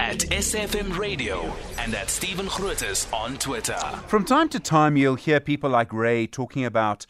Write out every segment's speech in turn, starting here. at SFM Radio and at Stephen Grootes on Twitter. From time to time, you'll hear people like Ray talking about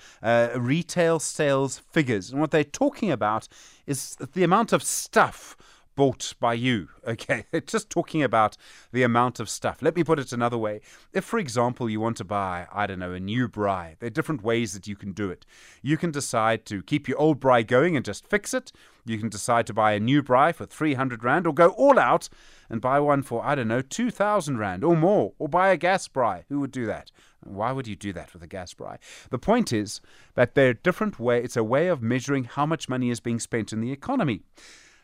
retail sales figures. And what they're talking about is the amount of stuff bought by you. Okay, it's just talking about the amount of stuff. Let me put it another way. If, for example, you want to buy, I don't know, a new braai, there are different ways that you can do it. You can decide to keep your old braai going and just fix it. You can decide to buy a new braai for 300 Rand or go all out and buy one for, I don't know, 2,000 Rand or more, or buy a gas braai. Who would do that? Why would you do that with a gas braai? The point is that there are different ways. It's a way of measuring how much money is being spent in the economy.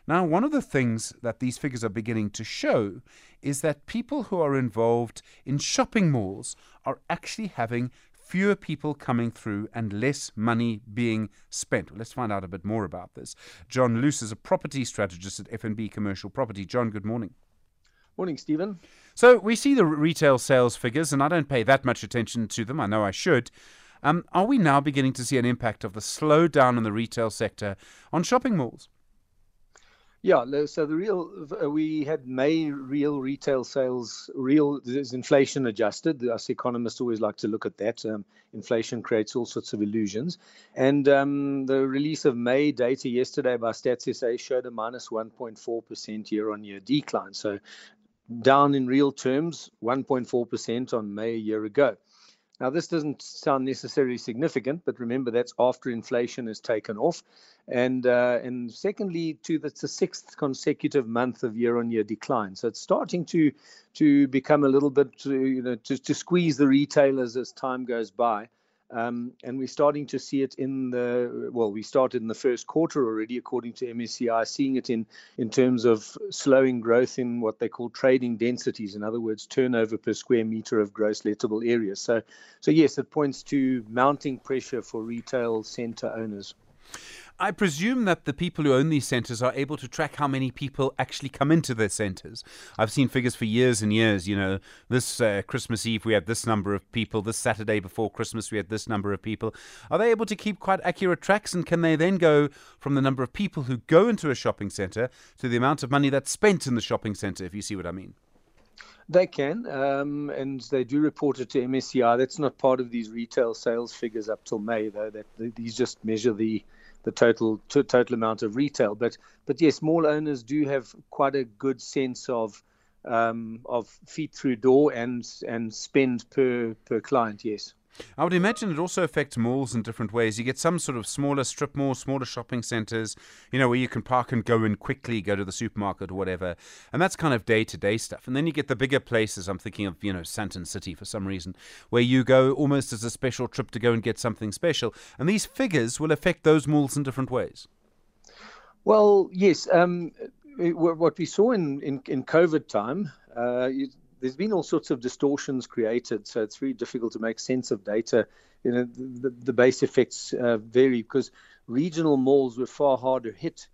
Now, one of the things that these figures are beginning to show is that people who are involved in shopping malls are actually having fewer people coming through and less money being spent. Well, let's find out a bit more about this. John Loos is a property strategist at FNB Commercial Property. John, good morning. Morning, Stephen. So we see the retail sales figures, and I don't pay that much attention to them. I know I should. Are we now beginning to see an impact of the slowdown in the retail sector on shopping malls? Yeah, so we had May real retail sales, real is inflation adjusted. Us economists always like to look at that. Inflation creates all sorts of illusions. And the release of May data yesterday by Stats SA showed a minus 1.4% year-on-year decline. So down in real terms, 1.4% on May a year ago. Now, this doesn't sound necessarily significant, but remember, that's after inflation is taken off. And secondly, that's the sixth consecutive month of year-on-year decline. So it's starting to become a little bit, to squeeze the retailers as time goes by. And we're starting to see it we started in the first quarter already, according to MSCI, seeing it in terms of slowing growth in what they call trading densities. In other words, turnover per square meter of gross lettable area. So yes, it points to mounting pressure for retail center owners. I presume that the people who own these centres are able to track how many people actually come into their centres. I've seen figures for years and years, this Christmas Eve we had this number of people, this Saturday before Christmas we had this number of people. Are they able to keep quite accurate tracks, and can they then go from the number of people who go into a shopping centre to the amount of money that's spent in the shopping centre, if you see what I mean? They can, and they do report it to MSCI. That's not part of these retail sales figures up till May, though. These just measure the total amount of retail. But yes, mall owners do have quite a good sense of feet through door and spend per client. Yes. I would imagine it also affects malls in different ways. You get some sort of smaller strip malls, smaller shopping centres, where you can park and go in quickly, go to the supermarket or whatever. And that's kind of day-to-day stuff. And then you get the bigger places. I'm thinking of, Sandton City for some reason, where you go almost as a special trip to go and get something special. And these figures will affect those malls in different ways. Well, yes. What we saw in COVID time, there's been all sorts of distortions created, so it's very difficult to make sense of data. The base effects vary because regional malls were far harder hit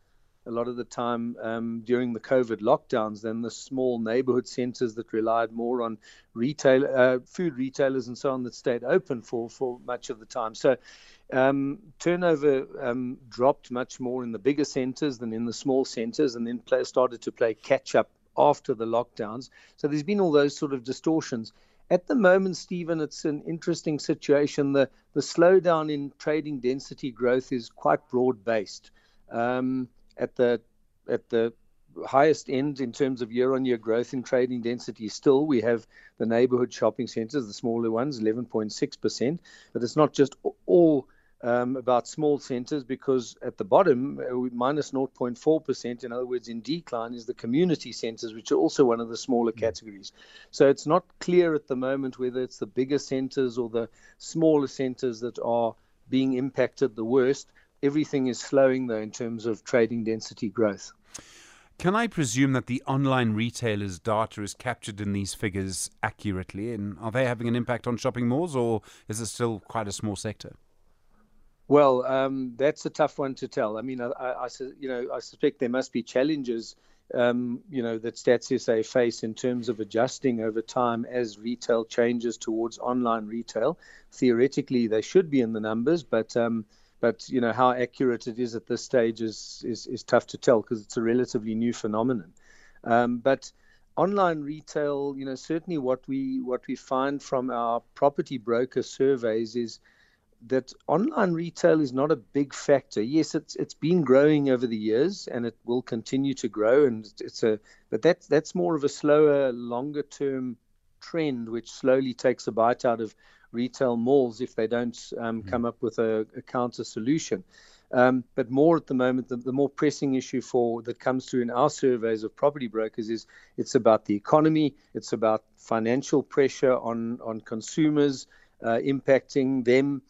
a lot of the time during the COVID lockdowns than the small neighborhood centers that relied more on retail, food retailers and so on that stayed open for much of the time. So turnover dropped much more in the bigger centers than in the small centers, and then started to play catch up after the lockdowns. So there's been all those sort of distortions. At the moment, Stephen, it's an interesting situation. The slowdown in trading density growth is quite broad-based. At the highest end in terms of year-on-year growth in trading density, still we have the neighborhood shopping centers, the smaller ones, 11.6%. But it's not just all about small centres, because at the bottom, minus 0.4%, in other words, in decline, is the community centres, which are also one of the smaller categories. So it's not clear at the moment whether it's the bigger centres or the smaller centres that are being impacted the worst. Everything is slowing, though, in terms of trading density growth. Can I presume that the online retailers' data is captured in these figures accurately? And are they having an impact on shopping malls, or is it still quite a small sector? Well, that's a tough one to tell. I mean, I suspect there must be challenges, that Stats SA face in terms of adjusting over time as retail changes towards online retail. Theoretically, they should be in the numbers, but how accurate it is at this stage is tough to tell because it's a relatively new phenomenon. But online retail, you know, certainly what we find from our property broker surveys is that online retail is not a big factor. Yes, it's been growing over the years, and it will continue to grow. And but that's more of a slower, longer term trend, which slowly takes a bite out of retail malls if they don't come up with a counter solution. But more at the moment, the more pressing issue that comes through in our surveys of property brokers is it's about the economy, it's about financial pressure on consumers impacting them.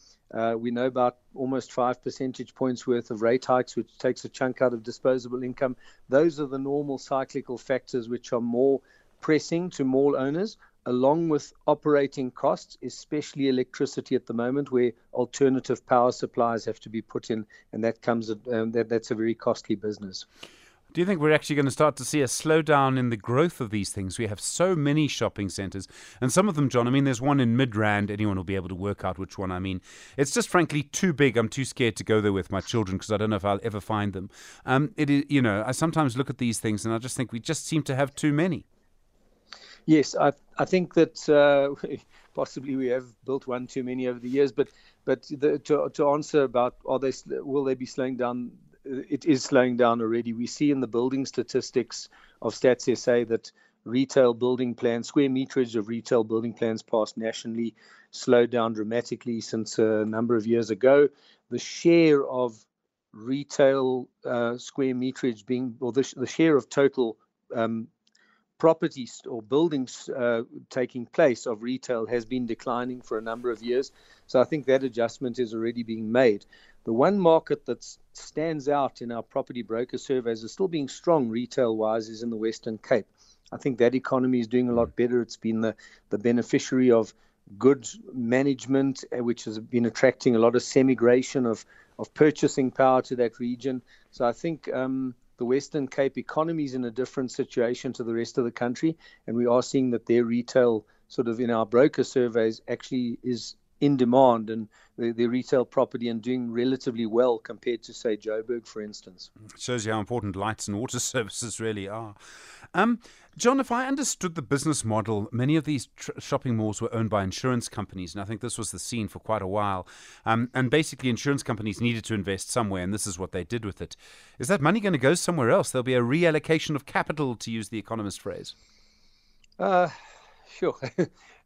We know about almost 5 percentage points worth of rate hikes, which takes a chunk out of disposable income. Those are the normal cyclical factors which are more pressing to mall owners, along with operating costs, especially electricity at the moment, where alternative power supplies have to be put in, and that comes that's a very costly business. Do you think we're actually going to start to see a slowdown in the growth of these things? We have so many shopping centres, and some of them, John, I mean, there's one in Midrand. Anyone will be able to work out which one I mean. It's just frankly too big. I'm too scared to go there with my children because I don't know if I'll ever find them. It is, you know, I sometimes look at these things and I just think we just seem to have too many. Yes, I think that possibly we have built one too many over the years, but to answer about will they be slowing down? It is slowing down already. We see in the building statistics of Stats SA that retail building plans, square meterage of retail building plans passed nationally, slowed down dramatically since a number of years ago. The share of retail square meterage being, or the share of total properties or buildings taking place of retail has been declining for a number of years. So I think that adjustment is already being made. The one market that stands out in our property broker surveys as still being strong retail-wise is in the Western Cape. I think that economy is doing a lot better. It's been the beneficiary of good management, which has been attracting a lot of semigration of purchasing power to that region. So I think the Western Cape economy is in a different situation to the rest of the country, and we are seeing that their retail sort of in our broker surveys actually is in demand, and their retail property and doing relatively well compared to, say, Joburg, for instance. It shows you how important lights and water services really are. John, if I understood the business model, many of these shopping malls were owned by insurance companies, and I think this was the scene for quite a while. And basically, insurance companies needed to invest somewhere, and this is what they did with it. Is that money going to go somewhere else? There'll be a reallocation of capital, to use the Economist phrase. Sure.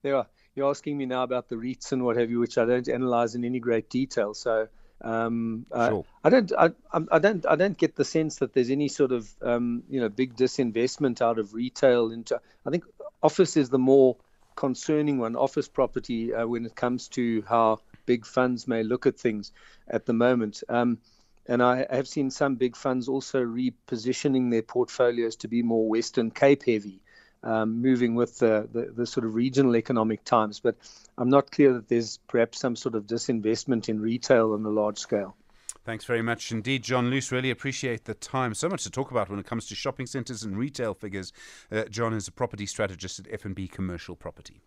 There are. You're asking me now about the REITs and what have you, which I don't analyze in any great detail. So sure. I don't get the sense that there's any sort of big disinvestment out of retail. I think office is the more concerning one. Office property when it comes to how big funds may look at things at the moment. And I have seen some big funds also repositioning their portfolios to be more Western Cape heavy. Moving with the sort of regional economic times. But I'm not clear that there's perhaps some sort of disinvestment in retail on a large scale. Thanks very much indeed, John Loos. Really appreciate the time. So much to talk about when it comes to shopping centres and retail figures. John is a property strategist at FNB Commercial Property.